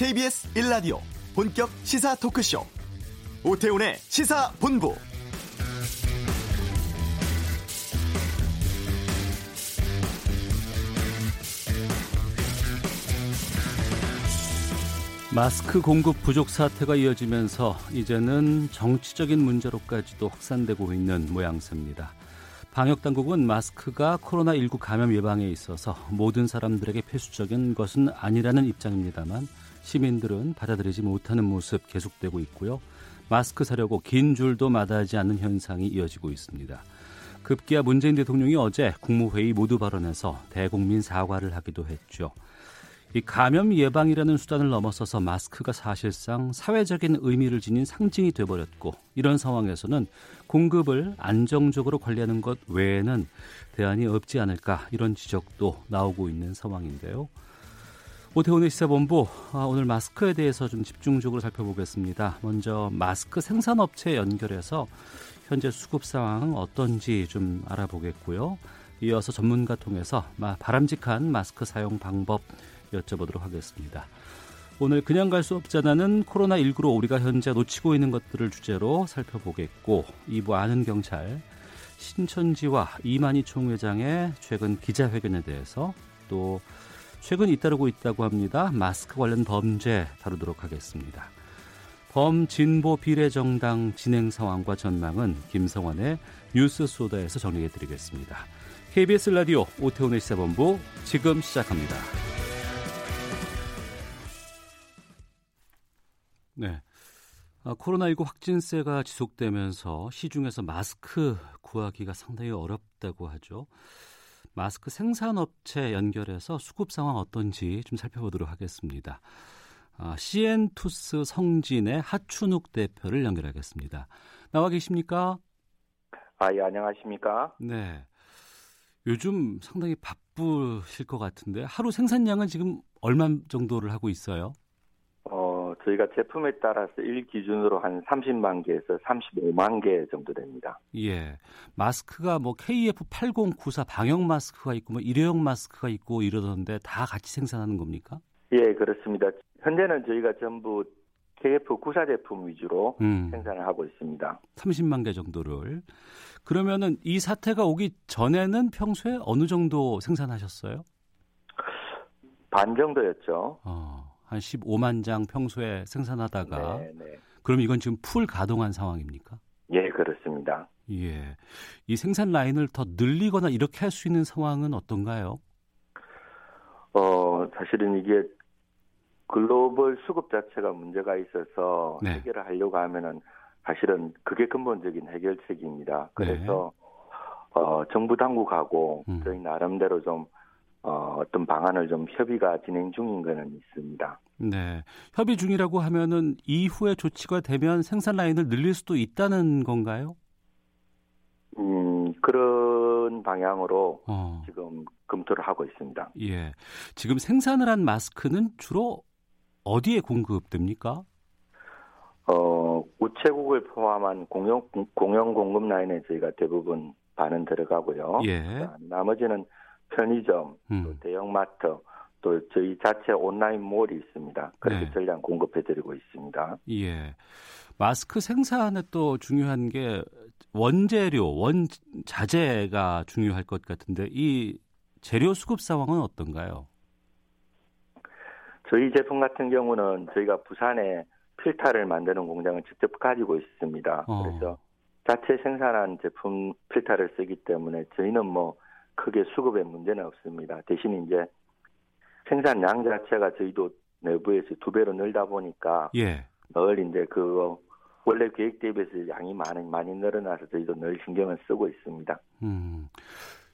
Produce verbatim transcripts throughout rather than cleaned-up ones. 케이비에스 일 라디오 본격 시사 토크쇼 오태훈의 시사본부. 마스크 공급 부족 사태가 이어지면서 이제는 정치적인 문제로까지도 확산되고 있는 모양새입니다. 방역당국은 마스크가 코로나십구 감염 예방에 있어서 모든 사람들에게 필수적인 것은 아니라는 입장입니다만 시민들은 받아들이지 못하는 모습 계속되고 있고요. 마스크 사려고 긴 줄도 마다하지 않는 현상이 이어지고 있습니다. 급기야 문재인 대통령이 어제 국무회의 모두 발언에서 대국민 사과를 하기도 했죠. 이 감염 예방이라는 수단을 넘어서서 마스크가 사실상 사회적인 의미를 지닌 상징이 돼버렸고 이런 상황에서는 공급을 안정적으로 관리하는 것 외에는 대안이 없지 않을까 이런 지적도 나오고 있는 상황인데요. 오태훈의 시사본부, 아, 오늘 마스크에 대해서 좀 집중적으로 살펴보겠습니다. 먼저 마스크 생산업체에 연결해서 현재 수급 상황 어떤지 좀 알아보겠고요. 이어서 전문가 통해서 바람직한 마스크 사용 방법 여쭤보도록 하겠습니다. 오늘 그냥 갈 수 없잖아는 코로나십구로 우리가 현재 놓치고 있는 것들을 주제로 살펴보겠고, 이 부 아는 경찰 신천지와 이만희 총회장의 최근 기자회견에 대해서, 또 최근 잇따르고 있다고 합니다, 마스크 관련 범죄 다루도록 하겠습니다. 범진보 비례정당 진행 상황과 전망은 김성환의 뉴스소다에서 정리해드리겠습니다. 케이비에스 라디오 오태훈의 시사본부 지금 시작합니다. 네, 아, 코로나십구 확진세가 지속되면서 시중에서 마스크 구하기가 상당히 어렵다고 하죠. 마스크 생산업체 연결해서 수급 상황 어떤지 좀 살펴보도록 하겠습니다. 아, 씨엔투스 성진의 하춘욱 대표를 연결하겠습니다. 나와 계십니까? 아, 예, 안녕하십니까? 네, 요즘 상당히 바쁘실 것 같은데 하루 생산량은 지금 얼마 정도를 하고 있어요? 저희가 제품에 따라서 일 기준으로 한 삼십만 개에서 삼십오만 개 정도 됩니다. 예, 마스크가 뭐 케이에프 팔공구사 방역 마스크가 있고 뭐 일회용 마스크가 있고 이러던데 다 같이 생산하는 겁니까? 예, 그렇습니다. 현재는 저희가 전부 케이에프 구십사 제품 위주로 음. 생산을 하고 있습니다. 삼십만 개 정도를. 그러면은 이 사태가 오기 전에는 평소에 어느 정도 생산하셨어요? 반 정도였죠. 어. 한 십오만 장 평소에 생산하다가, 네네. 그럼 이건 지금 풀 가동한 상황입니까? 예, 그렇습니다. 예, 이 생산 라인을 더 늘리거나 이렇게 할 수 있는 상황은 어떤가요? 어, 사실은 이게 글로벌 수급 자체가 문제가 있어서 네. 해결을 하려고 하면은 사실은 그게 근본적인 해결책입니다. 그래서 네. 어, 정부 당국하고 음. 저희 나름대로 좀 어, 어떤 방안을 좀 협의가 진행 중인 거는 있습니다. 네, 협의 중이라고 하면은 이후에 조치가 되면 생산 라인을 늘릴 수도 있다는 건가요? 음, 그런 방향으로 어. 지금 검토를 하고 있습니다. 예, 지금 생산을 한 마스크는 주로 어디에 공급됩니까? 어, 우체국을 포함한 공용 공용 공급 라인에 저희가 대부분 반은 들어가고요. 예, 나머지는 편의점, 음. 또 대형마트, 또 저희 자체 온라인몰이 있습니다. 그렇게 네. 전량 공급해드리고 있습니다. 예, 마스크 생산에 또 중요한 게 원재료, 원자재가 중요할 것 같은데 이 재료 수급 상황은 어떤가요? 저희 제품 같은 경우는 저희가 부산에 필터를 만드는 공장을 직접 가지고 있습니다. 어. 그래서 자체 생산한 제품 필터를 쓰기 때문에 저희는 뭐 크게 수급에 문제는 없습니다. 대신 이제 생산량 자체가 저희도 내부에서 두 배로 늘다 보니까 예. 늘 이제 그 원래 계획 대비해서 양이 많이 많이 늘어나서 저희도 늘 신경을 쓰고 있습니다. 음,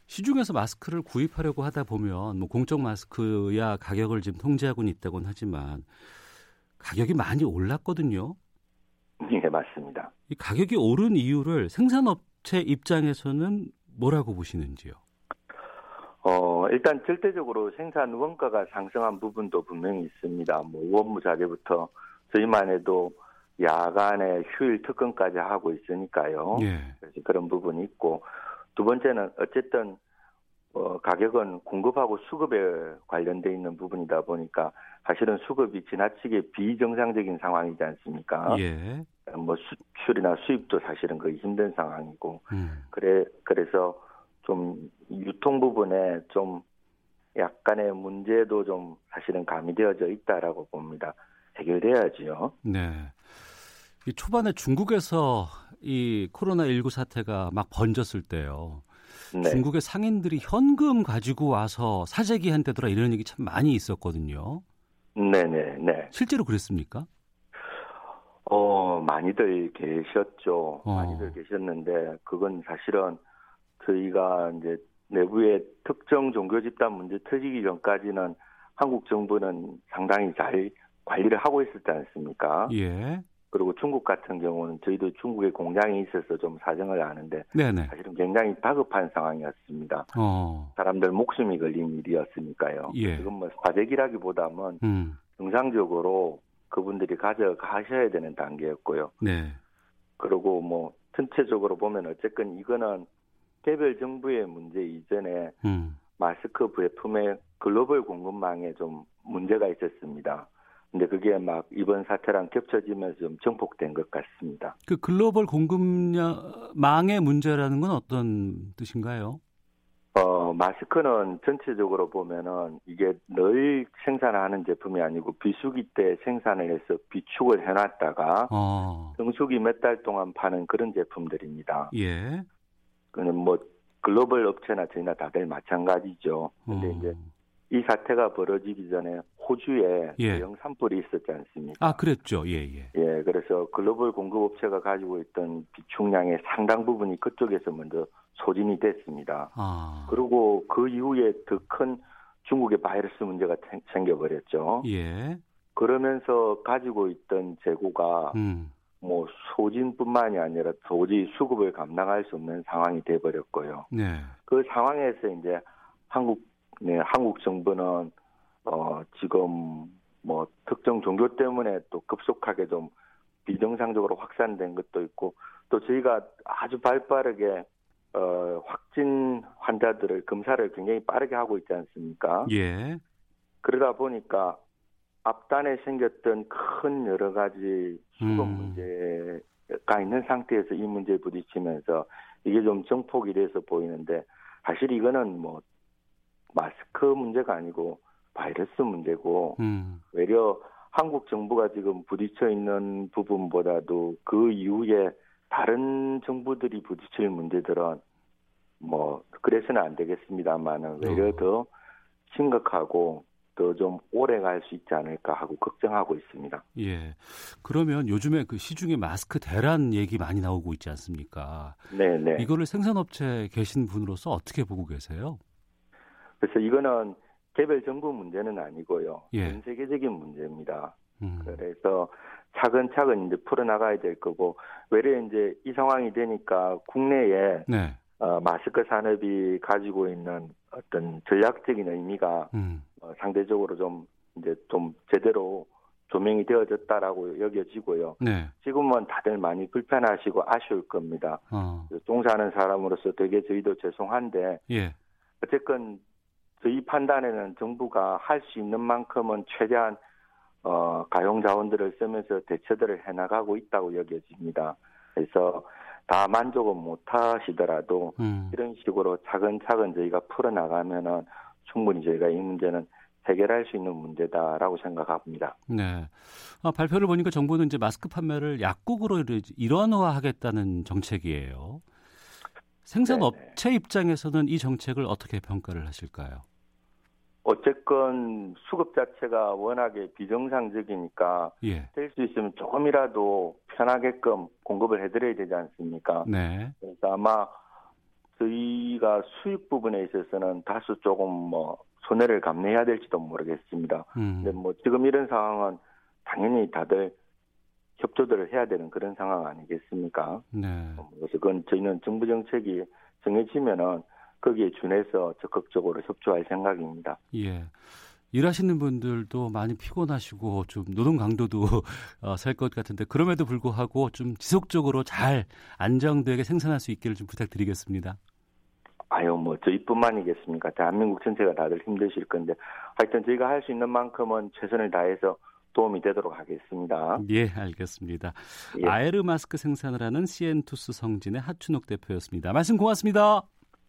시중에서 마스크를 구입하려고 하다 보면 뭐 공적 마스크야 가격을 지금 통제하고는 있다고는 하지만 가격이 많이 올랐거든요. 네, 맞습니다. 이 가격이 오른 이유를 생산업체 입장에서는 뭐라고 보시는지요? 어, 일단 절대적으로 생산 원가가 상승한 부분도 분명히 있습니다. 뭐 원무 자재부터 저희만 해도 야간에 휴일 특근까지 하고 있으니까요. 예. 그래서 그런 부분이 있고, 두 번째는 어쨌든 어, 가격은 공급하고 수급에 관련돼 있는 부분이다 보니까 사실은 수급이 지나치게 비정상적인 상황이지 않습니까? 예. 뭐 수출이나 수입도 사실은 거의 힘든 상황이고, 음. 그래 그래서 좀 유통 부분에 좀 약간의 문제도 좀 사실은 가미되어져 있다라고 봅니다. 해결돼야지요. 네. 이 초반에 중국에서 이 코로나십구 사태가 막 번졌을 때요. 네. 중국의 상인들이 현금 가지고 와서 사재기 한다더라 이런 얘기 참 많이 있었거든요. 네네, 네. 실제로 그랬습니까? 어, 많이들 계셨죠. 어. 많이들 계셨는데, 그건 사실은 저희가 이제 내부의 특정 종교 집단 문제 터지기 전까지는 한국 정부는 상당히 잘 관리를 하고 있었지 않습니까? 예. 그리고 중국 같은 경우는 저희도 중국에 공장이 있어서 좀 사정을 아는데 네네. 사실은 굉장히 다급한 상황이었습니다. 어. 사람들 목숨이 걸린 일이었으니까요. 예. 지금 뭐 사재기라기보다는 음. 정상적으로 그분들이 가져가셔야 되는 단계였고요. 네. 그리고 뭐 전체적으로 보면 어쨌건 이거는 개별 정부의 문제 이전에 음. 마스크 제품의 글로벌 공급망에 좀 문제가 있었습니다. 근데 그게 막 이번 사태랑 겹쳐지면서 좀 증폭된 것 같습니다. 그 글로벌 공급망의 문제라는 건 어떤 뜻인가요? 어, 마스크는 전체적으로 보면은 이게 늘 생산하는 제품이 아니고 비수기 때 생산을 해서 비축을 해놨다가 어. 성수기 몇 달 동안 파는 그런 제품들입니다. 예. 그는 뭐 글로벌 업체나 저희나 다들 마찬가지죠. 근데 어. 이제 이 사태가 벌어지기 전에 호주에 예. 대형 산불이 있었지 않습니까? 아, 그랬죠. 예, 예. 예, 그래서 글로벌 공급업체가 가지고 있던 비축량의 상당 부분이 그쪽에서 먼저 소진이 됐습니다. 아. 그리고 그 이후에 더 큰 중국의 바이러스 문제가 생겨버렸죠. 예. 그러면서 가지고 있던 재고가 음. 뭐 소진뿐만이 아니라 도저히 수급을 감당할 수 없는 상황이 돼버렸고요. 네. 그 상황에서 이제 한국 네, 한국 정부는 어, 지금 뭐 특정 종교 때문에 또 급속하게 좀 비정상적으로 확산된 것도 있고 또 저희가 아주 발빠르게 어, 확진 환자들을 검사를 굉장히 빠르게 하고 있지 않습니까? 예. 그러다 보니까 앞단에 생겼던 큰 여러 가지 수급 음. 문제가 있는 상태에서 이 문제에 부딪히면서 이게 좀 증폭이 돼서 보이는데 사실 이거는 뭐 마스크 문제가 아니고 바이러스 문제고 음. 외려 한국 정부가 지금 부딪혀 있는 부분보다도 그 이후에 다른 정부들이 부딪힐 문제들은 뭐 그래서는 안 되겠습니다만은 외려 어. 더 심각하고 더 좀 오래 갈 수 있지 않을까 하고 걱정하고 있습니다. 예. 그러면 요즘에 그 시중에 마스크 대란 얘기 많이 나오고 있지 않습니까? 네네. 이거를 생산업체에 계신 분으로서 어떻게 보고 계세요? 그래서 이거는 개별 정부 문제는 아니고요. 예. 전 세계적인 문제입니다. 음. 그래서 차근차근 이제 풀어나가야 될 거고, 외려 이제 이 상황이 되니까 국내에 네. 어, 마스크 산업이 가지고 있는 어떤 전략적인 의미가 음. 어, 상대적으로 좀 이제 좀 제대로 조명이 되어졌다라고 여겨지고요. 네. 지금은 다들 많이 불편하시고 아쉬울 겁니다. 어. 종사하는 사람으로서 되게 저희도 죄송한데, 예. 어쨌건 저희 판단에는 정부가 할 수 있는 만큼은 최대한 어, 가용 자원들을 쓰면서 대처들을 해나가고 있다고 여겨집니다. 그래서 다 만족은 못하시더라도 음. 이런 식으로 차근차근 저희가 풀어나가면은 충분히 저희가 이 문제는 해결할 수 있는 문제다라고 생각합니다. 네. 아, 발표를 보니까 정부는 이제 마스크 판매를 약국으로 일원화하겠다는 정책이에요. 생산업체 네네. 입장에서는 이 정책을 어떻게 평가를 하실까요? 어쨌건 수급 자체가 워낙에 비정상적이니까 예. 될 수 있으면 조금이라도 편하게끔 공급을 해드려야 되지 않습니까? 네. 그래서 아마 저희가 수입 부분에 있어서는 다소 조금 뭐 손해를 감내해야 될지도 모르겠습니다. 음. 근데 뭐 지금 이런 상황은 당연히 다들 협조들을 해야 되는 그런 상황 아니겠습니까? 네. 그래서 그건 저희는 정부 정책이 정해지면은 거기에 준해서 적극적으로 협조할 생각입니다. 예. 일하시는 분들도 많이 피곤하시고 좀 노동 강도도 어, 셀 것 같은데 그럼에도 불구하고 좀 지속적으로 잘 안정되게 생산할 수 있기를 좀 부탁드리겠습니다. 아유, 뭐 저희뿐만이겠습니까? 대한민국 전체가 다들 힘드실 건데 하여튼 저희가 할 수 있는 만큼은 최선을 다해서 도움이 되도록 하겠습니다. 예, 알겠습니다. 예. 아에르 마스크 생산을 하는 시엔투스 성진의 하춘옥 대표였습니다. 말씀 고맙습니다.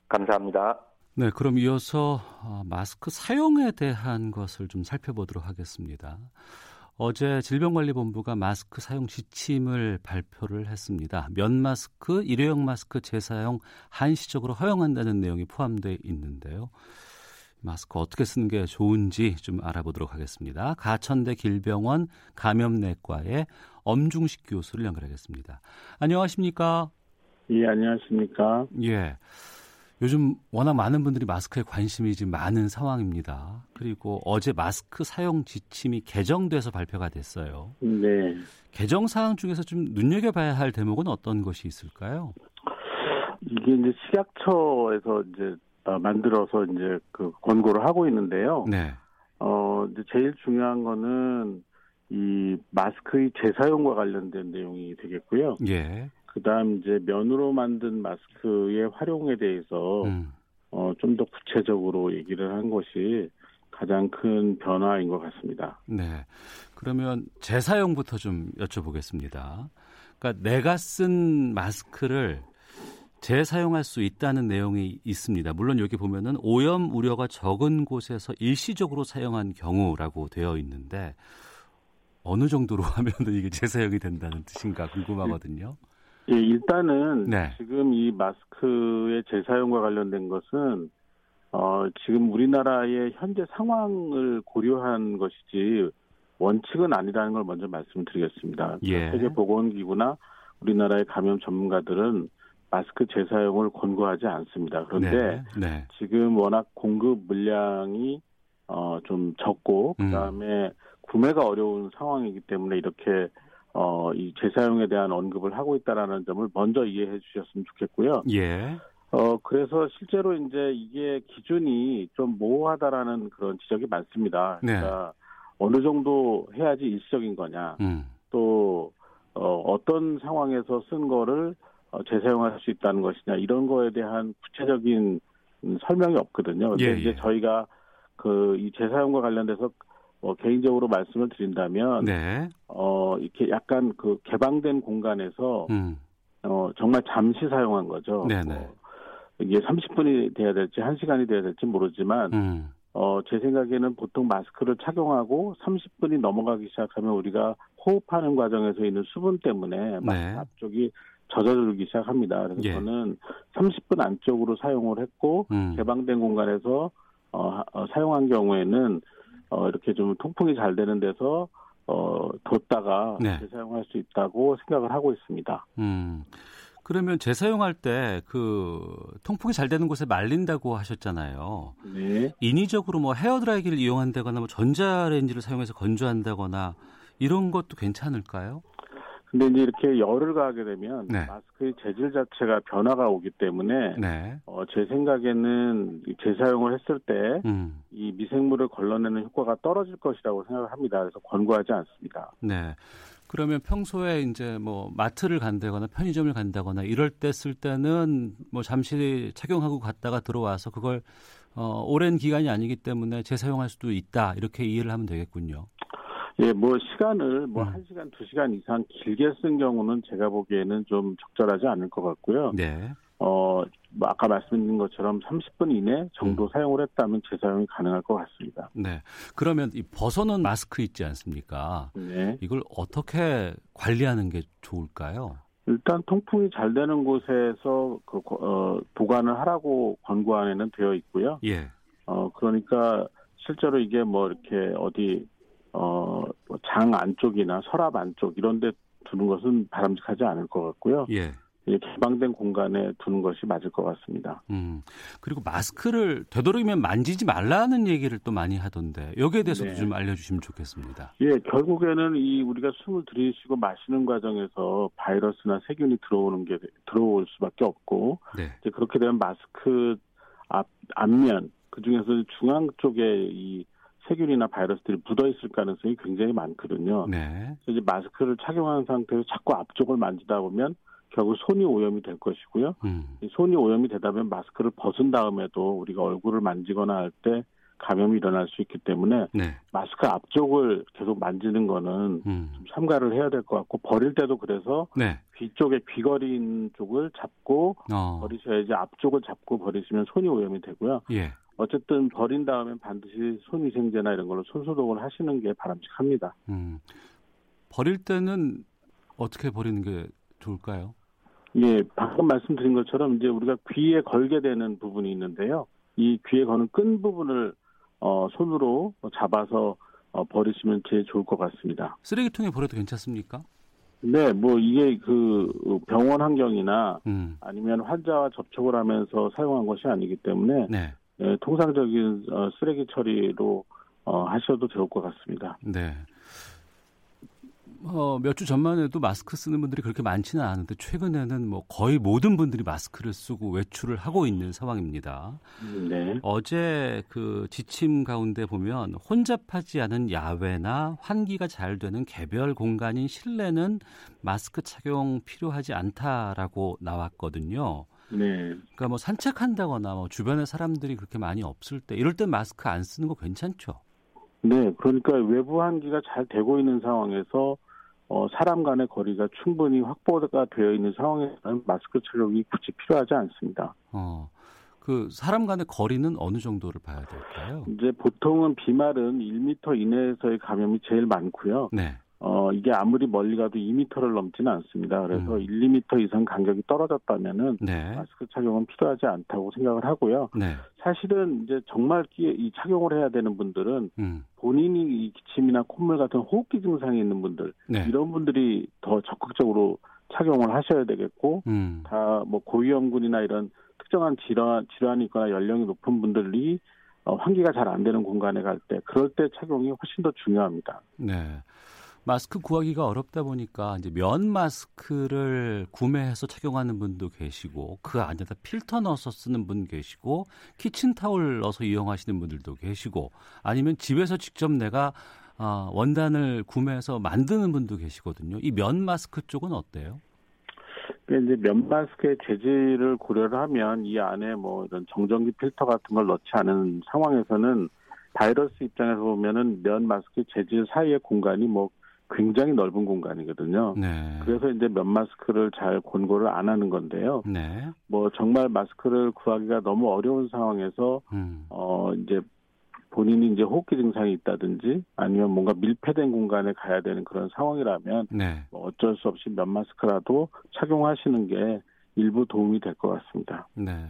감사합니다. 네, 그럼 이어서 마스크 사용에 대한 것을 좀 살펴보도록 하겠습니다. 어제 질병관리본부가 마스크 사용 지침을 발표를 했습니다. 면 마스크, 일회용 마스크 재사용 한시적으로 허용한다는 내용이 포함되어 있는데요. 마스크 어떻게 쓰는 게 좋은지 좀 알아보도록 하겠습니다. 가천대 길병원 감염내과의 엄중식 교수를 연결하겠습니다. 안녕하십니까? 예, 안녕하십니까? 예. 요즘 워낙 많은 분들이 마스크에 관심이 지금 많은 상황입니다. 그리고 어제 마스크 사용 지침이 개정돼서 발표가 됐어요. 네. 개정 사항 중에서 좀 눈여겨봐야 할 대목은 어떤 것이 있을까요? 이게 이제 식약처에서 이제 만들어서 이제 그 권고를 하고 있는데요. 네. 어, 이제 제일 중요한 거는 이 마스크의 재사용과 관련된 내용이 되겠고요. 예. 그다음 이제 면으로 만든 마스크의 활용에 대해서 음. 어, 좀 더 구체적으로 얘기를 한 것이 가장 큰 변화인 것 같습니다. 네. 그러면 재사용부터 좀 여쭤보겠습니다. 그러니까 내가 쓴 마스크를 재사용할 수 있다는 내용이 있습니다. 물론 여기 보면은 오염 우려가 적은 곳에서 일시적으로 사용한 경우라고 되어 있는데 어느 정도로 하면 이게 재사용이 된다는 뜻인가 궁금하거든요. 예, 일단은 네. 지금 이 마스크의 재사용과 관련된 것은 어, 지금 우리나라의 현재 상황을 고려한 것이지 원칙은 아니라는 걸 먼저 말씀드리겠습니다. 예. 세계보건기구나 우리나라의 감염 전문가들은 마스크 재사용을 권고하지 않습니다. 그런데 네, 네. 지금 워낙 공급 물량이 어, 좀 적고 그다음에 음. 구매가 어려운 상황이기 때문에 이렇게 어, 이 재사용에 대한 언급을 하고 있다라는 점을 먼저 이해해 주셨으면 좋겠고요. 예. 어, 그래서 실제로 이제 이게 기준이 좀 모호하다라는 그런 지적이 많습니다. 그러니까 네. 어느 정도 해야지 일시적인 거냐. 음. 또 어, 어떤 상황에서 쓴 거를 어, 재사용할 수 있다는 것이냐 이런 거에 대한 구체적인 설명이 없거든요. 근데 예, 이제 예. 저희가 그 이 재사용과 관련돼서 뭐 개인적으로 말씀을 드린다면, 네. 어 이렇게 약간 그 개방된 공간에서 음. 어 정말 잠시 사용한 거죠. 네네. 어, 이게 삼십 분이 돼야 될지 한 시간이 돼야 될지 모르지만, 음. 어 제 생각에는 보통 마스크를 착용하고 삼십 분이 넘어가기 시작하면 우리가 호흡하는 과정에서 있는 수분 때문에 마스크 네. 앞쪽이 젖어들기 시작합니다. 그래서 예. 저는 삼십 분 안쪽으로 사용을 했고 음. 개방된 공간에서 어, 어, 사용한 경우에는 어, 이렇게 좀 통풍이 잘 되는 데서 어, 뒀다가 네. 재사용할 수 있다고 생각을 하고 있습니다. 음. 그러면 재사용할 때 그 통풍이 잘 되는 곳에 말린다고 하셨잖아요. 네. 인위적으로 뭐 헤어드라이기를 이용한다거나 뭐 전자레인지를 사용해서 건조한다거나 이런 것도 괜찮을까요? 근데 이제 이렇게 열을 가하게 되면 네. 마스크의 재질 자체가 변화가 오기 때문에 네. 어, 제 생각에는 재사용을 했을 때 음. 이 미생물을 걸러내는 효과가 떨어질 것이라고 생각을 합니다. 그래서 권고하지 않습니다. 네. 그러면 평소에 이제 뭐 마트를 간다거나 편의점을 간다거나 이럴 때 쓸 때는 뭐 잠시 착용하고 갔다가 들어와서 그걸 어, 오랜 기간이 아니기 때문에 재사용할 수도 있다 이렇게 이해를 하면 되겠군요. 예, 뭐, 시간을, 뭐, 한 시간, 두 시간 이상 길게 쓴 경우는 제가 보기에는 좀 적절하지 않을 것 같고요. 네. 어, 뭐 아까 말씀드린 것처럼 삼십 분 이내 정도 음. 사용을 했다면 재사용이 가능할 것 같습니다. 네. 그러면 이 벗어놓은 마스크 있지 않습니까? 네. 이걸 어떻게 관리하는 게 좋을까요? 일단 통풍이 잘 되는 곳에서 그, 어, 보관을 하라고 권고안에는 되어 있고요. 예. 어, 그러니까 실제로 이게 뭐 이렇게 어디 어, 장 안쪽이나 서랍 안쪽 이런 데 두는 것은 바람직하지 않을 것 같고요. 예. 개방된 공간에 두는 것이 맞을 것 같습니다. 음. 그리고 마스크를 되도록이면 만지지 말라는 얘기를 또 많이 하던데 여기에 대해서도 네. 좀 알려주시면 좋겠습니다. 예, 결국에는 이 우리가 숨을 들이쉬고 마시는 과정에서 바이러스나 세균이 들어오는 게 들어올 수밖에 없고 네. 이제 그렇게 되면 마스크 앞 앞면 그 중에서 중앙 쪽에 이 세균이나 바이러스들이 묻어있을 가능성이 굉장히 많거든요. 네. 그래서 이제 마스크를 착용한 상태에서 자꾸 앞쪽을 만지다 보면 결국 손이 오염이 될 것이고요. 음. 손이 오염이 되다면 마스크를 벗은 다음에도 우리가 얼굴을 만지거나 할 때 감염이 일어날 수 있기 때문에 네. 마스크 앞쪽을 계속 만지는 거는 음. 좀 삼가를 해야 될 것 같고 버릴 때도 그래서 네. 귀 쪽에 귀걸이 쪽을 잡고 어. 버리셔야지 앞쪽을 잡고 버리시면 손이 오염이 되고요. 예. 어쨌든 버린 다음엔 반드시 손위생제나 이런 걸로 손소독을 하시는 게 바람직합니다. 음. 버릴 때는 어떻게 버리는 게 좋을까요? 예, 방금 말씀드린 것처럼 이제 우리가 귀에 걸게 되는 부분이 있는데요. 이 귀에 거는 끈 부분을 어, 손으로 잡아서 어, 버리시면 제일 좋을 것 같습니다. 쓰레기통에 버려도 괜찮습니까? 네, 뭐 이게 그 병원 환경이나 음. 아니면 환자와 접촉을 하면서 사용한 것이 아니기 때문에 네. 네, 통상적인 어, 쓰레기 처리로 어, 하셔도 좋을 것 같습니다. 네. 어, 몇 주 전만 해도 마스크 쓰는 분들이 그렇게 많지는 않은데 최근에는 뭐 거의 모든 분들이 마스크를 쓰고 외출을 하고 있는 상황입니다. 네. 어제 그 지침 가운데 보면 혼잡하지 않은 야외나 환기가 잘 되는 개별 공간인 실내는 마스크 착용 필요하지 않다라고 나왔거든요. 네. 그러니까 뭐 산책한다거나 뭐 주변에 사람들이 그렇게 많이 없을 때 이럴 땐 마스크 안 쓰는 거 괜찮죠? 네. 그러니까 외부 환기가 잘 되고 있는 상황에서 어, 사람 간의 거리가 충분히 확보가 되어 있는 상황에서는 마스크 착용이 굳이 필요하지 않습니다. 어, 그 사람 간의 거리는 어느 정도를 봐야 될까요? 이제 보통은 비말은 일 미터 이내에서의 감염이 제일 많고요. 네. 어, 이게 아무리 멀리 가도 이 미터를 넘지는 않습니다. 그래서 음. 일, 이 미터 이상 간격이 떨어졌다면은 네. 마스크 착용은 필요하지 않다고 생각을 하고요. 네. 사실은 이제 정말 이 착용을 해야 되는 분들은 음. 본인이 이 기침이나 콧물 같은 호흡기 증상이 있는 분들 네. 이런 분들이 더 적극적으로 착용을 하셔야 되겠고 음. 다 뭐 고위험군이나 이런 특정한 질환 질환이 있거나 연령이 높은 분들이 어, 환기가 잘 안 되는 공간에 갈 때 그럴 때 착용이 훨씬 더 중요합니다. 네. 마스크 구하기가 어렵다 보니까 이제 면 마스크를 구매해서 착용하는 분도 계시고 그 안에다 필터 넣어서 쓰는 분 계시고 키친타올 넣어서 이용하시는 분들도 계시고 아니면 집에서 직접 내가 원단을 구매해서 만드는 분도 계시거든요. 이 면 마스크 쪽은 어때요? 이제 면 마스크의 재질을 고려를 하면 이 안에 뭐 이런 정전기 필터 같은 걸 넣지 않은 상황에서는 바이러스 입장에서 보면은 면 마스크 재질 사이의 공간이 뭐 굉장히 넓은 공간이거든요. 네. 그래서 이제 면 마스크를 잘 권고를 안 하는 건데요. 네. 뭐 정말 마스크를 구하기가 너무 어려운 상황에서 음. 어 이제 본인이 이제 호흡기 증상이 있다든지 아니면 뭔가 밀폐된 공간에 가야 되는 그런 상황이라면 네. 뭐 어쩔 수 없이 면 마스크라도 착용하시는 게 일부 도움이 될 것 같습니다. 네.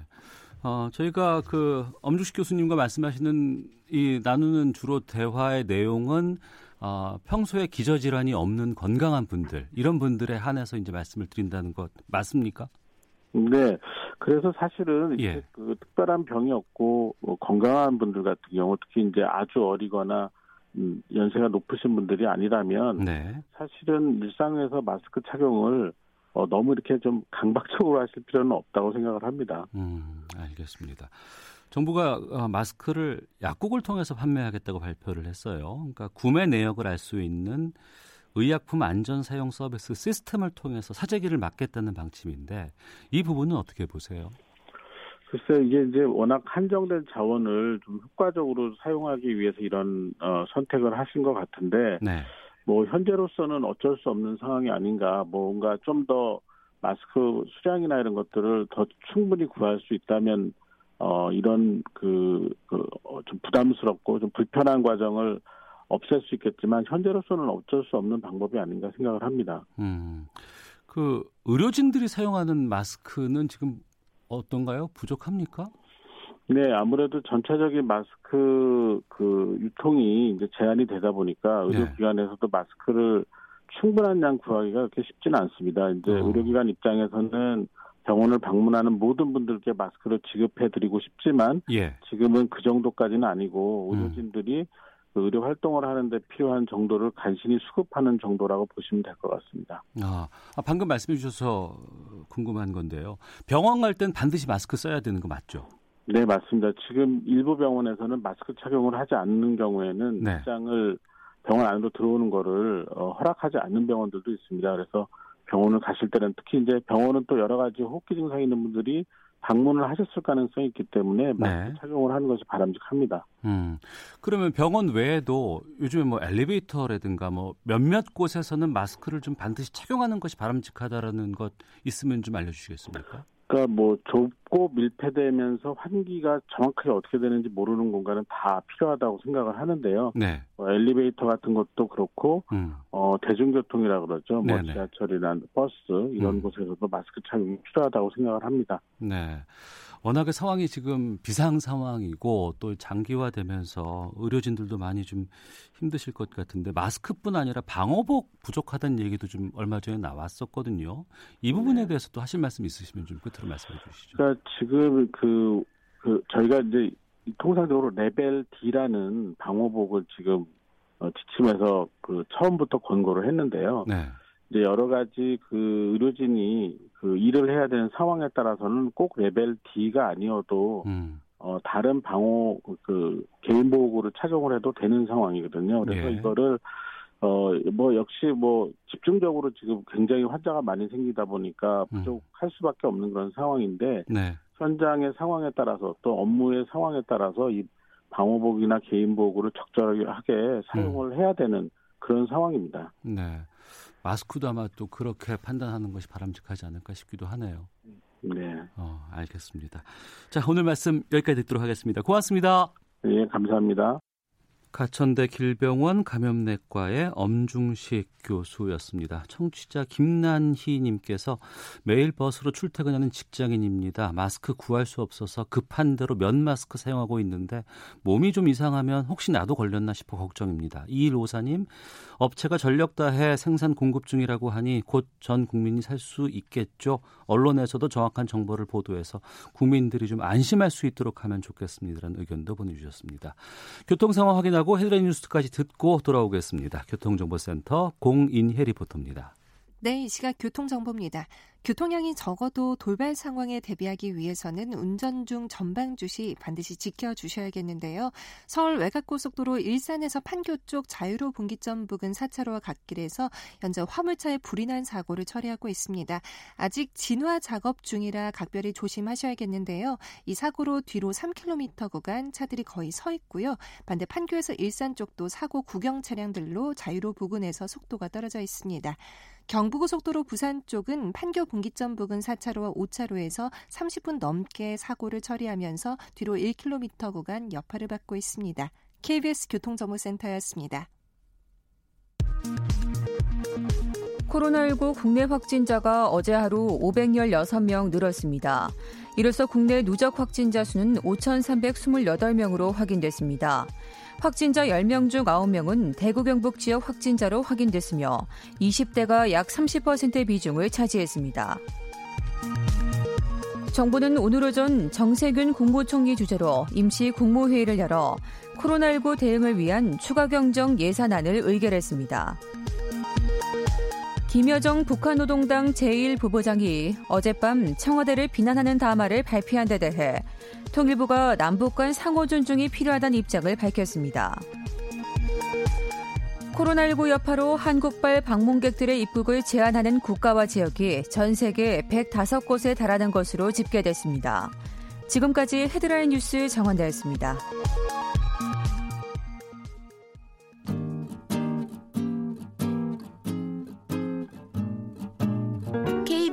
어, 저희가 그 엄중식 교수님과 말씀하시는 이 나누는 주로 대화의 내용은 어, 평소에 기저질환이 없는 건강한 분들 이런 분들에 한해서 이제 말씀을 드린다는 것 맞습니까? 네. 그래서 사실은 예. 그 특별한 병이 없고 뭐 건강한 분들 같은 경우 특히 이제 아주 어리거나 음, 연세가 높으신 분들이 아니라면 네. 사실은 일상에서 마스크 착용을 어, 너무 이렇게 좀 강박적으로 하실 필요는 없다고 생각을 합니다. 음, 알겠습니다. 정부가 마스크를 약국을 통해서 판매하겠다고 발표를 했어요. 그러니까 구매 내역을 알 수 있는 의약품 안전 사용 서비스 시스템을 통해서 사재기를 막겠다는 방침인데 이 부분은 어떻게 보세요? 글쎄요. 이게 이제 워낙 한정된 자원을 좀 효과적으로 사용하기 위해서 이런 어, 선택을 하신 것 같은데 네. 뭐 현재로서는 어쩔 수 없는 상황이 아닌가 뭔가 좀 더 마스크 수량이나 이런 것들을 더 충분히 구할 수 있다면 어 이런 그 좀 부담스럽고 좀 불편한 과정을 없앨 수 있겠지만 현재로서는 어쩔 수 없는 방법이 아닌가 생각을 합니다. 음, 그 의료진들이 사용하는 마스크는 지금 어떤가요? 부족합니까? 네, 아무래도 전체적인 마스크 그 유통이 이제 제한이 되다 보니까 의료기관에서도 네. 마스크를 충분한 양 구하기가 그렇게 쉽지는 않습니다. 이제 음. 의료기관 입장에서는 병원을 방문하는 모든 분들께 마스크를 지급해드리고 싶지만 예. 지금은 그 정도까지는 아니고 의료진들이 음. 그 의료 활동을 하는데 필요한 정도를 간신히 수급하는 정도라고 보시면 될 것 같습니다. 아, 방금 말씀해 주셔서 궁금한 건데요. 병원 갈 땐 반드시 마스크 써야 되는 거 맞죠? 네, 맞습니다. 지금 일부 병원에서는 마스크 착용을 하지 않는 경우에는 네. 입장을 병원 안으로 들어오는 거를 어, 허락하지 않는 병원들도 있습니다. 그래서 병원을 가실 때는 특히 이제 병원은 또 여러 가지 호흡기 증상이 있는 분들이 방문을 하셨을 가능성이 있기 때문에 마스크 네. 착용을 하는 것이 바람직합니다. 음, 그러면 병원 외에도 요즘에 뭐 엘리베이터라든가 뭐 몇몇 곳에서는 마스크를 좀 반드시 착용하는 것이 바람직하다라는 것 있으면 좀 알려주시겠습니까? 그러니까 뭐 좁고 밀폐되면서 환기가 정확하게 어떻게 되는지 모르는 공간은 다 필요하다고 생각을 하는데요. 네. 뭐 엘리베이터 같은 것도 그렇고 음. 어, 대중교통이라 그러죠. 뭐 지하철이나 버스 이런 음. 곳에서도 마스크 착용이 필요하다고 생각을 합니다. 네. 워낙에 상황이 지금 비상 상황이고 또 장기화되면서 의료진들도 많이 좀 힘드실 것 같은데 마스크뿐 아니라 방호복 부족하다는 얘기도 좀 얼마 전에 나왔었거든요. 이 부분에 대해서도 하실 말씀 있으시면 좀 끝으로 말씀해 주시죠. 그러니까 지금 그, 그 저희가 이제 통상적으로 레벨 D라는 방호복을 지금 어, 지침에서 그 처음부터 권고를 했는데요. 네. 이제 여러 가지 그 의료진이 그 일을 해야 되는 상황에 따라서는 꼭 레벨 D가 아니어도 음. 어, 다른 방호 그 개인 보호구를 착용을 해도 되는 상황이거든요. 그래서 예. 이거를 어, 뭐 역시 뭐 집중적으로 지금 굉장히 환자가 많이 생기다 보니까 부족할 수밖에 없는 그런 상황인데 네. 현장의 상황에 따라서 또 업무의 상황에 따라서 이 방호복이나 개인 보호구를 적절하게 사용을 음. 해야 되는 그런 상황입니다. 네. 마스크도 아마 또 그렇게 판단하는 것이 바람직하지 않을까 싶기도 하네요. 네. 어, 알겠습니다. 자, 오늘 말씀 여기까지 듣도록 하겠습니다. 고맙습니다. 네, 감사합니다. 가천대 길병원 감염내과의 엄중식 교수였습니다. 청취자 김난희님께서 매일 버스로 출퇴근하는 직장인입니다. 마스크 구할 수 없어서 급한 대로 면 마스크 사용하고 있는데 몸이 좀 이상하면 혹시 나도 걸렸나 싶어 걱정입니다. 이일오사님 업체가 전력 다해 생산 공급 중이라고 하니 곧 전 국민이 살 수 있겠죠. 언론에서도 정확한 정보를 보도해서 국민들이 좀 안심할 수 있도록 하면 좋겠습니다라는 의견도 보내주셨습니다. 교통 상황 확인하고 헤드라인 뉴스까지 듣고 돌아오겠습니다. 교통정보센터 공인혜 리포터입니다. 네, 이 시각 교통정보입니다. 교통량이 적어도 돌발 상황에 대비하기 위해서는 운전 중 전방주시 반드시 지켜주셔야겠는데요. 서울 외곽고속도로 일산에서 판교 쪽 자유로 분기점 부근 사 차로와 갓길에서 현재 화물차에 불이 난 사고를 처리하고 있습니다. 아직 진화 작업 중이라 각별히 조심하셔야겠는데요. 이 사고로 뒤로 삼 킬로미터 구간 차들이 거의 서 있고요. 반대 판교에서 일산 쪽도 사고 구경 차량들로 자유로 부근에서 속도가 떨어져 있습니다. 경부고속도로 부산 쪽은 판교 분기점 부근 사 차로와 오 차로에서 삼십 분 넘게 사고를 처리하면서 뒤로 일 킬로미터 구간 여파를 받고 있습니다. 케이비에스 교통정보센터였습니다. 코로나십구 국내 확진자가 어제 하루 오백십육 명 늘었습니다. 이로써 국내 누적 확진자 수는 오천삼백이십팔 명으로 확인됐습니다. 확진자 십 명 중 아홉 명은 대구 경북 지역 확진자로 확인됐으며 이십 대가 약 삼십 퍼센트의 비중을 차지했습니다. 정부는 오늘 오전 정세균 국무총리 주재로 임시 국무회의를 열어 코로나십구 대응을 위한 추가 경정 예산안을 의결했습니다. 김여정 북한노동당 제일 부부장이 어젯밤 청와대를 비난하는 담화를 발표한 데 대해 통일부가 남북 간 상호 존중이 필요하다는 입장을 밝혔습니다. 코로나십구 여파로 한국발 방문객들의 입국을 제한하는 국가와 지역이 전 세계 백오 곳에 달하는 것으로 집계됐습니다. 지금까지 헤드라인 뉴스 정원다였습니다.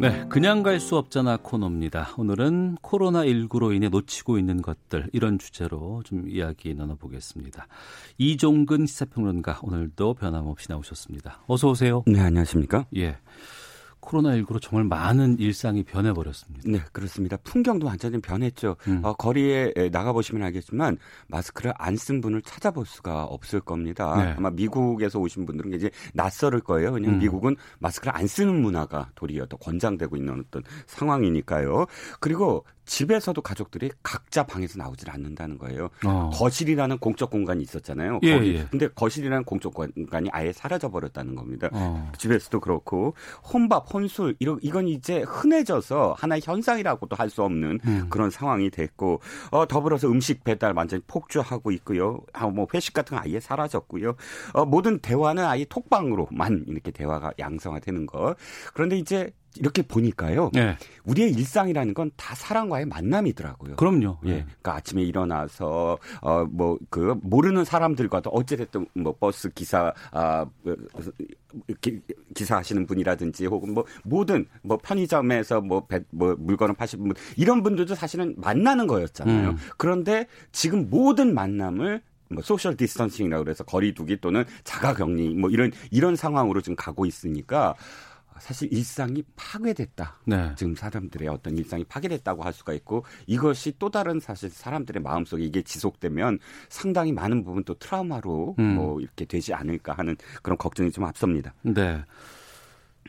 네, 그냥 갈 수 없잖아 코너입니다. 오늘은 코로나십구로 인해 놓치고 있는 것들 이런 주제로 좀 이야기 나눠보겠습니다. 이종근 시사평론가 오늘도 변함없이 나오셨습니다. 어서 오세요. 네, 안녕하십니까? 예, 코로나십구로 정말 많은 일상이 변해버렸습니다. 네, 그렇습니다. 풍경도 완전히 변했죠. 음. 어, 거리에 나가보시면 알겠지만 마스크를 안 쓴 분을 찾아볼 수가 없을 겁니다. 네. 아마 미국에서 오신 분들은 이제 낯설을 거예요. 왜냐하면 음. 미국은 마스크를 안 쓰는 문화가 도리어 더 권장되고 있는 어떤 상황이니까요. 그리고 집에서도 가족들이 각자 방에서 나오질 않는다는 거예요. 어. 거실이라는 공적 공간이 있었잖아요. 예, 거기. 예. 근데 거실이라는 공적 공간이 아예 사라져버렸다는 겁니다. 어. 집에서도 그렇고 혼밥, 혼술 이런 이건 이제 흔해져서 하나의 현상이라고도 할 수 없는 음. 그런 상황이 됐고 어, 더불어서 음식 배달 완전히 폭주하고 있고요. 아, 뭐 회식 같은 거 아예 사라졌고요. 어, 모든 대화는 아예 톡방으로만 이렇게 대화가 양성화되는 것. 그런데 이제 이렇게 보니까요. 네. 우리의 일상이라는 건 다 사람과의 만남이더라고요. 그럼요. 예. 그러니까 아침에 일어나서 어 뭐 그 모르는 사람들과도 어찌됐든 뭐 버스 기사 아 기, 기사하시는 분이라든지 혹은 뭐 모든 뭐 편의점에서 뭐, 배, 뭐 물건을 파시는 분 이런 분들도 사실은 만나는 거였잖아요. 음. 그런데 지금 모든 만남을 뭐 소셜 디스턴싱이라고 그래서 거리두기 또는 자가격리 뭐 이런 이런 상황으로 지금 가고 있으니까. 사실 일상이 파괴됐다. 네. 지금 사람들의 어떤 일상이 파괴됐다고 할 수가 있고 이것이 또 다른 사실 사람들의 마음속에 이게 지속되면 상당히 많은 부분 또 트라우마로 음. 뭐 이렇게 되지 않을까 하는 그런 걱정이 좀 앞섭니다. 네.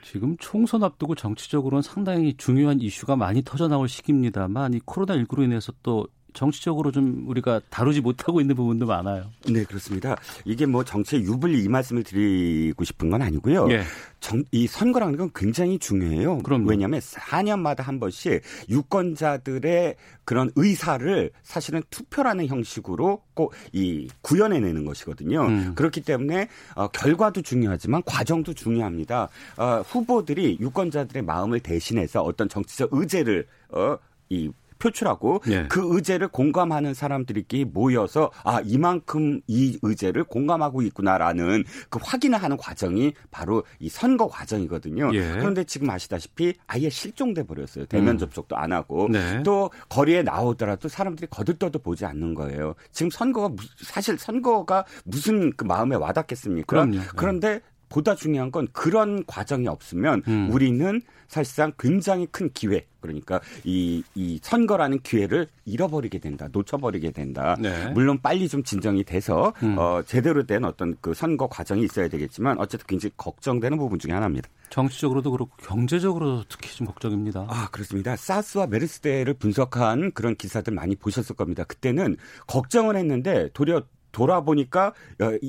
지금 총선 앞두고 정치적으로는 상당히 중요한 이슈가 많이 터져나올 시기입니다만 이 코로나십구로 인해서 또 정치적으로 좀 우리가 다루지 못하고 있는 부분도 많아요. 네, 그렇습니다. 이게 뭐 정치의 유불리 이 말씀을 드리고 싶은 건 아니고요. 예. 정, 이 선거라는 건 굉장히 중요해요. 그럼요. 왜냐하면 사 년마다 한 번씩 유권자들의 그런 의사를 사실은 투표라는 형식으로 꼭 이 구현해내는 것이거든요. 음. 그렇기 때문에 어, 결과도 중요하지만 과정도 중요합니다. 어, 후보들이 유권자들의 마음을 대신해서 어떤 정치적 의제를 어, 이 표출하고 네. 그 의제를 공감하는 사람들끼리 모여서 아 이만큼 이 의제를 공감하고 있구나라는 그 확인을 하는 과정이 바로 이 선거 과정이거든요. 예. 그런데 지금 아시다시피 아예 실종돼 버렸어요. 대면 음. 접촉도 안 하고 네. 또 거리에 나오더라도 사람들이 거들떠도 보지 않는 거예요. 지금 선거가 사실 선거가 무슨 그 마음에 와닿겠습니까? 그럼요. 그런데 보다 중요한 건 그런 과정이 없으면 음. 우리는 사실상 굉장히 큰 기회 그러니까 이, 이 선거라는 기회를 잃어버리게 된다. 놓쳐버리게 된다. 네. 물론 빨리 좀 진정이 돼서 음. 어, 제대로 된 어떤 그 선거 과정이 있어야 되겠지만 어쨌든 굉장히 걱정되는 부분 중에 하나입니다. 정치적으로도 그렇고 경제적으로도 특히 좀 걱정입니다. 아, 그렇습니다. 사스와 메르스 때를 분석한 그런 기사들 많이 보셨을 겁니다. 그때는 걱정을 했는데 도리어 돌아보니까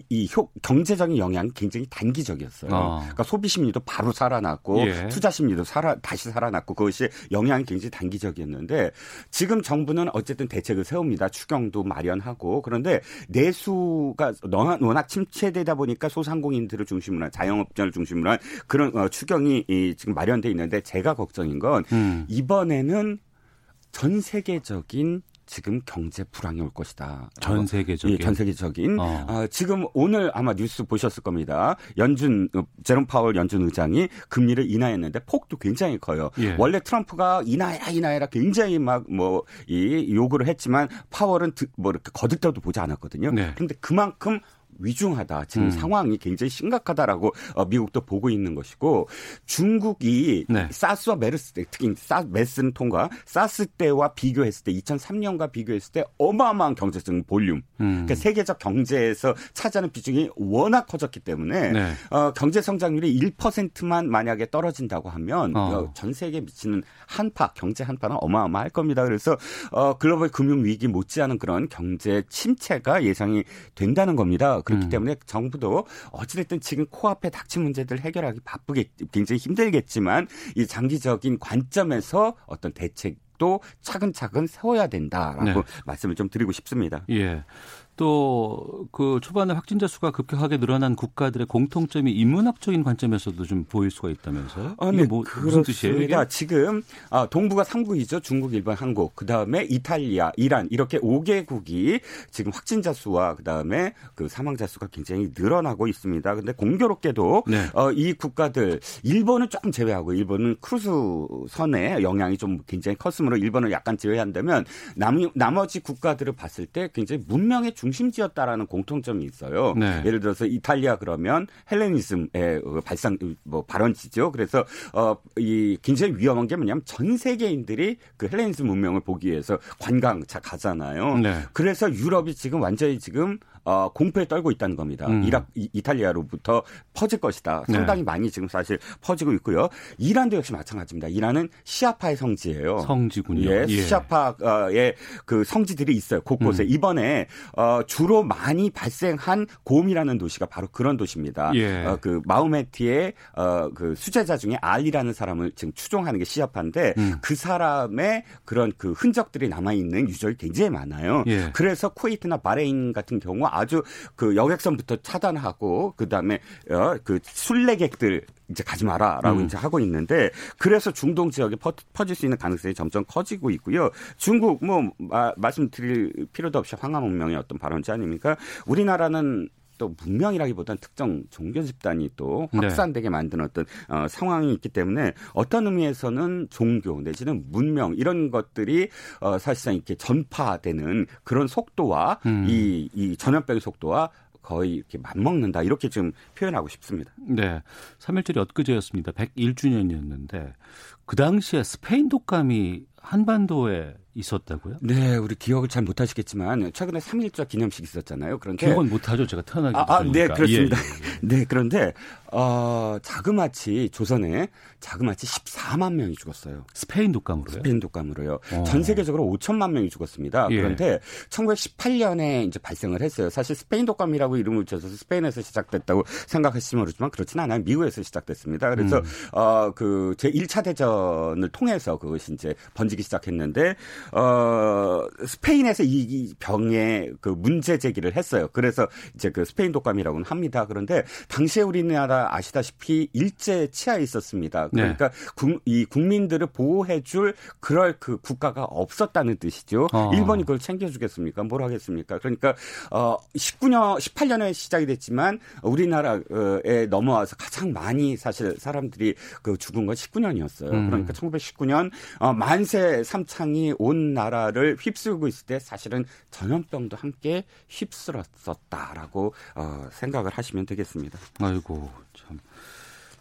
이 경제적인 영향이 굉장히 단기적이었어요. 어. 그러니까 소비 심리도 바로 살아났고 예. 투자 심리도 살아, 다시 살아났고 그것이 영향이 굉장히 단기적이었는데 지금 정부는 어쨌든 대책을 세웁니다. 추경도 마련하고 그런데 내수가 워낙 침체되다 보니까 소상공인들을 중심으로 한 자영업자를 중심으로 한 그런 추경이 지금 마련돼 있는데 제가 걱정인 건 음. 이번에는 전 세계적인 지금 경제 불황이 올 것이다. 전 세계적인. 예, 전 세계적인. 어. 아, 지금 오늘 아마 뉴스 보셨을 겁니다. 연준, 제롬 파월 연준 의장이 금리를 인하했는데 폭도 굉장히 커요. 예. 원래 트럼프가 인하해라 인하해라 굉장히 막 뭐 이 요구를 했지만 파월은 뭐 이렇게 거듭떠도 보지 않았거든요. 네. 그런데 그만큼 위중하다. 지금 음. 상황이 굉장히 심각하다라고 미국도 보고 있는 것이고 중국이 네. 사스와 메르스 때 특히 사스, 메스는 통과 사스 때와 비교했을 때 이천삼 년과 비교했을 때 어마어마한 경제적인 볼륨. 음. 그러니까 세계적 경제에서 차지하는 비중이 워낙 커졌기 때문에 네. 어, 경제 성장률이 일 퍼센트만 만약에 떨어진다고 하면 어. 전 세계에 미치는 한파, 경제 한파는 어마어마할 겁니다. 그래서 어, 글로벌 금융 위기 못지않은 그런 경제 침체가 예상이 된다는 겁니다. 그렇기 음. 때문에 정부도 어찌됐든 지금 코앞에 닥친 문제들 해결하기 바쁘게 굉장히 힘들겠지만 이 장기적인 관점에서 어떤 대책도 차근차근 세워야 된다라고 네. 말씀을 좀 드리고 싶습니다. 예. 또 그 초반에 확진자 수가 급격하게 늘어난 국가들의 공통점이 인문학적인 관점에서도 좀 보일 수가 있다면서요? 아, 네, 뭐 무슨 뜻이에요? 이게? 지금 아, 동부가 삼 국이죠. 중국, 일본, 한국. 그다음에 이탈리아, 이란 이렇게 오 개국이 지금 확진자 수와 그다음에 그 사망자 수가 굉장히 늘어나고 있습니다. 근데 공교롭게도 네. 어, 이 국가들 일본은 조금 제외하고 일본은 크루즈 선의 영향이 좀 굉장히 컸으므로 일본을 약간 제외한다면 남, 나머지 국가들을 봤을 때 굉장히 문명의 주 중심지였다라는 공통점이 있어요. 네. 예를 들어서 이탈리아 그러면 헬레니즘의 발상 뭐 발원지죠. 그래서 어, 이 굉장히 위험한 게 뭐냐면 전 세계인들이 그 헬레니즘 문명을 보기 위해서 관광차 가잖아요. 네. 그래서 유럽이 지금 완전히 지금 어, 공포에 떨고 있다는 겁니다. 음. 이라, 이, 이탈리아로부터 퍼질 것이다. 상당히 네. 많이 지금 사실 퍼지고 있고요. 이란도 역시 마찬가지입니다. 이란은 시아파의 성지예요. 성지군요. 예, 예. 시아파의 그 성지들이 있어요. 곳곳에. 음. 이번에 어, 주로 많이 발생한 곰이라는 도시가 바로 그런 도시입니다. 예. 어, 그 마우메티의 어, 그 수제자 중에 알이라는 사람을 지금 추종하는 게 시아파인데 음. 그 사람의 그런 그 흔적들이 남아있는 유적이 굉장히 많아요. 예. 그래서 쿠웨이트나 바레인 같은 경우 아주 그 여객선부터 차단하고 그다음에 그 순례객들 이제 가지 마라라고 음. 이제 하고 있는데 그래서 중동 지역에 퍼, 퍼질 수 있는 가능성이 점점 커지고 있고요. 중국 뭐 마, 말씀드릴 필요도 없이 황하문명의 어떤 발언지 아닙니까? 우리나라는 또 문명이라기보다는 특정 종교 집단이 또 확산되게 만드는 어떤 어, 상황이 있기 때문에 어떤 의미에서는 종교 내지는 문명 이런 것들이 어, 사실상 이렇게 전파되는 그런 속도와 음. 이, 이 전염병의 속도와 거의 이렇게 맞먹는다 이렇게 좀 표현하고 싶습니다. 네, 삼일절이 엊그제였습니다. 백일 주년이었는데 그 당시에 스페인 독감이 한반도에 있었다고요? 네, 우리 기억을 잘 못하시겠지만 최근에 삼일절 기념식 있었잖아요. 그런데 기억은 못하죠. 제가 태어나기도 전이니까. 아, 아, 네, 그렇습니다. 예, 예, 예. 네, 그런데 어, 자그마치 조선에 자그마치 십사만 명이 죽었어요. 스페인 독감으로요? 스페인 독감으로요. 어. 전 세계적으로 오천만 명이 죽었습니다. 예. 그런데 천구백십팔 년에 이제 발생을 했어요. 사실 스페인 독감이라고 이름을 붙여서 스페인에서 시작됐다고 생각하시면 모르지만 그렇진 않아요. 미국에서 시작됐습니다. 그래서 음. 어, 그 제일 차 대전을 통해서 그것이 이제 번지기 시작했는데 어, 스페인에서 이 병의 그 문제 제기를 했어요. 그래서 이제 그 스페인 독감이라고는 합니다. 그런데 당시에 우리나라 아시다시피 일제 치하에 있었습니다. 그러니까 네. 국, 이 국민들을 보호해줄 그럴 그 국가가 없었다는 뜻이죠. 어. 일본이 그걸 챙겨주겠습니까? 뭘 하겠습니까? 그러니까 어, 십구 년, 십팔 년에 시작이 됐지만 우리나라에 넘어와서 가장 많이 사실 사람들이 그 죽은 건 십구 년이었어요. 음. 그러니까 천구백십구 년 어, 만세 삼창이 온 나라를 휩쓸고 있을 때 사실은 전염병도 함께 휩쓸었었다라고 어, 생각을 하시면 되겠습니다. 아이고 참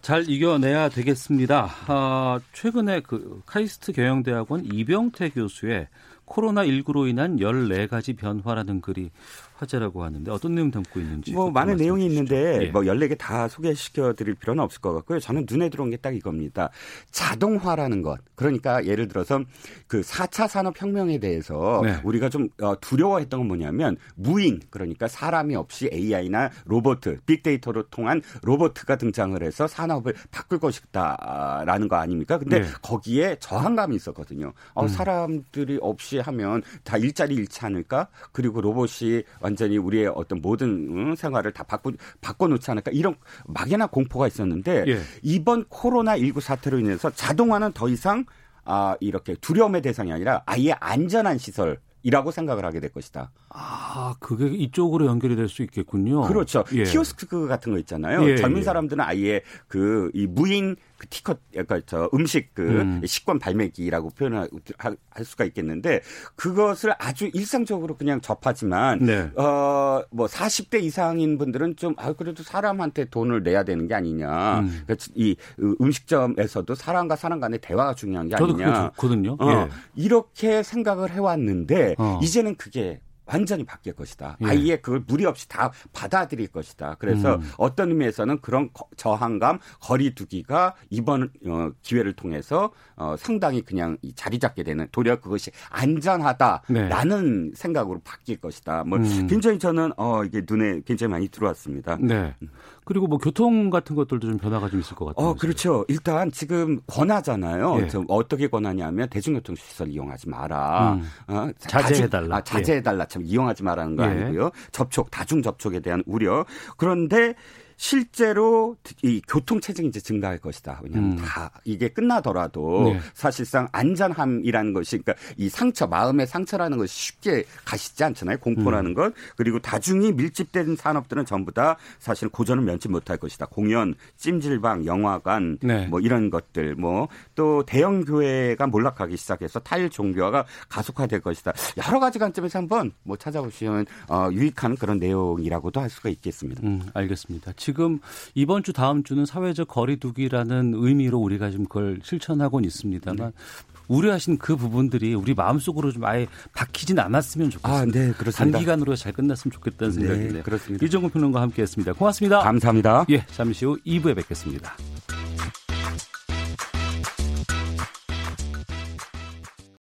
잘 이겨내야 되겠습니다. 아, 최근에 그 카이스트 경영대학원 이병태 교수의 코로나십구로 인한 열네 가지 변화라는 글이 화제라고 하는데 어떤 내용 담고 있는지. 뭐 많은 내용이 주시죠. 있는데 예. 뭐 열네 개 다 소개시켜드릴 필요는 없을 것 같고요. 저는 눈에 들어온 게 딱 이겁니다. 자동화라는 것. 그러니까 예를 들어서 그 사 차 산업혁명에 대해서 네. 우리가 좀 두려워했던 건 뭐냐면 무인. 그러니까 사람이 없이 에이아이나 로봇, 빅데이터로 통한 로봇가 등장을 해서 산업을 바꿀 것이다라는 거 아닙니까? 근데 네. 거기에 저항감이 있었거든요. 어, 음. 사람들이 없이 하면 다 일자리 잃지 않을까? 그리고 로봇이 완전히 우리의 어떤 모든 생활을 다 바꿔, 바꿔놓지 않을까 이런 막연한 공포가 있었는데 예. 이번 코로나십구 사태로 인해서 자동화는 더 이상 아, 이렇게 두려움의 대상이 아니라 아예 안전한 시설 이라고 생각을 하게 될 것이다. 아, 그게 이쪽으로 연결이 될 수 있겠군요. 그렇죠. 예. 키오스크 같은 거 있잖아요. 예, 젊은 예. 사람들은 아예 그 이 무인 그 티컷, 그러니까 저 음식 그 음. 식권 발매기라고 표현할 수가 있겠는데 그것을 아주 일상적으로 그냥 접하지만 네. 어, 뭐 사십 대 이상인 분들은 좀 아, 그래도 사람한테 돈을 내야 되는 게 아니냐. 음. 그러니까 이 음식점에서도 사람과 사람 간의 대화가 중요한 게 저도 아니냐. 저도 그게 좋거든요. 어, 예. 이렇게 생각을 해왔는데 어. 이제는 그게 완전히 바뀔 것이다. 예. 아예 그걸 무리 없이 다 받아들일 것이다. 그래서 음. 어떤 의미에서는 그런 저항감, 거리 두기가 이번 어, 기회를 통해서 어, 상당히 그냥 자리 잡게 되는 도리어 그것이 안전하다라는 네. 생각으로 바뀔 것이다. 뭐 음. 굉장히 저는 어, 이게 눈에 굉장히 많이 들어왔습니다. 네. 그리고 뭐 교통 같은 것들도 좀 변화가 좀 있을 것 같아요. 어, 그렇죠. 일단 지금 권하잖아요. 예. 어떻게 권하냐면 대중교통 시설 이용하지 마라. 음. 어, 자제해달라. 아, 자제해달라. 예. 참 이용하지 마라는 거 아니고요. 예. 접촉, 다중 접촉에 대한 우려. 그런데 실제로 이 교통체증이 이제 증가할 것이다. 왜냐하면 음. 다 이게 끝나더라도 네. 사실상 안전함이라는 것이 그러니까 이 상처, 마음의 상처라는 것이 쉽게 가시지 않잖아요. 공포라는 음. 것. 그리고 다중이 밀집된 산업들은 전부 다 사실 고전은 면치 못할 것이다. 공연, 찜질방, 영화관 네. 뭐 이런 것들 뭐 또 대형 교회가 몰락하기 시작해서 타일 종교화가 가속화될 것이다. 여러 가지 관점에서 한번 뭐 찾아보시면 어, 유익한 그런 내용이라고도 할 수가 있겠습니다. 음, 알겠습니다. 지금 이번 주 다음 주는 사회적 거리 두기라는 의미로 우리가 지금 그걸 실천하고는 있습니다만 네. 우려하신 그 부분들이 우리 마음속으로 좀 아예 박히진 않았으면 좋겠습니다. 아, 네, 그렇습니다. 단기간으로 잘 끝났으면 좋겠다는 생각이네요. 네, 그렇습니다. 이종근 평론가와 함께했습니다. 고맙습니다. 감사합니다. 예, 잠시 후 이 부에 뵙겠습니다.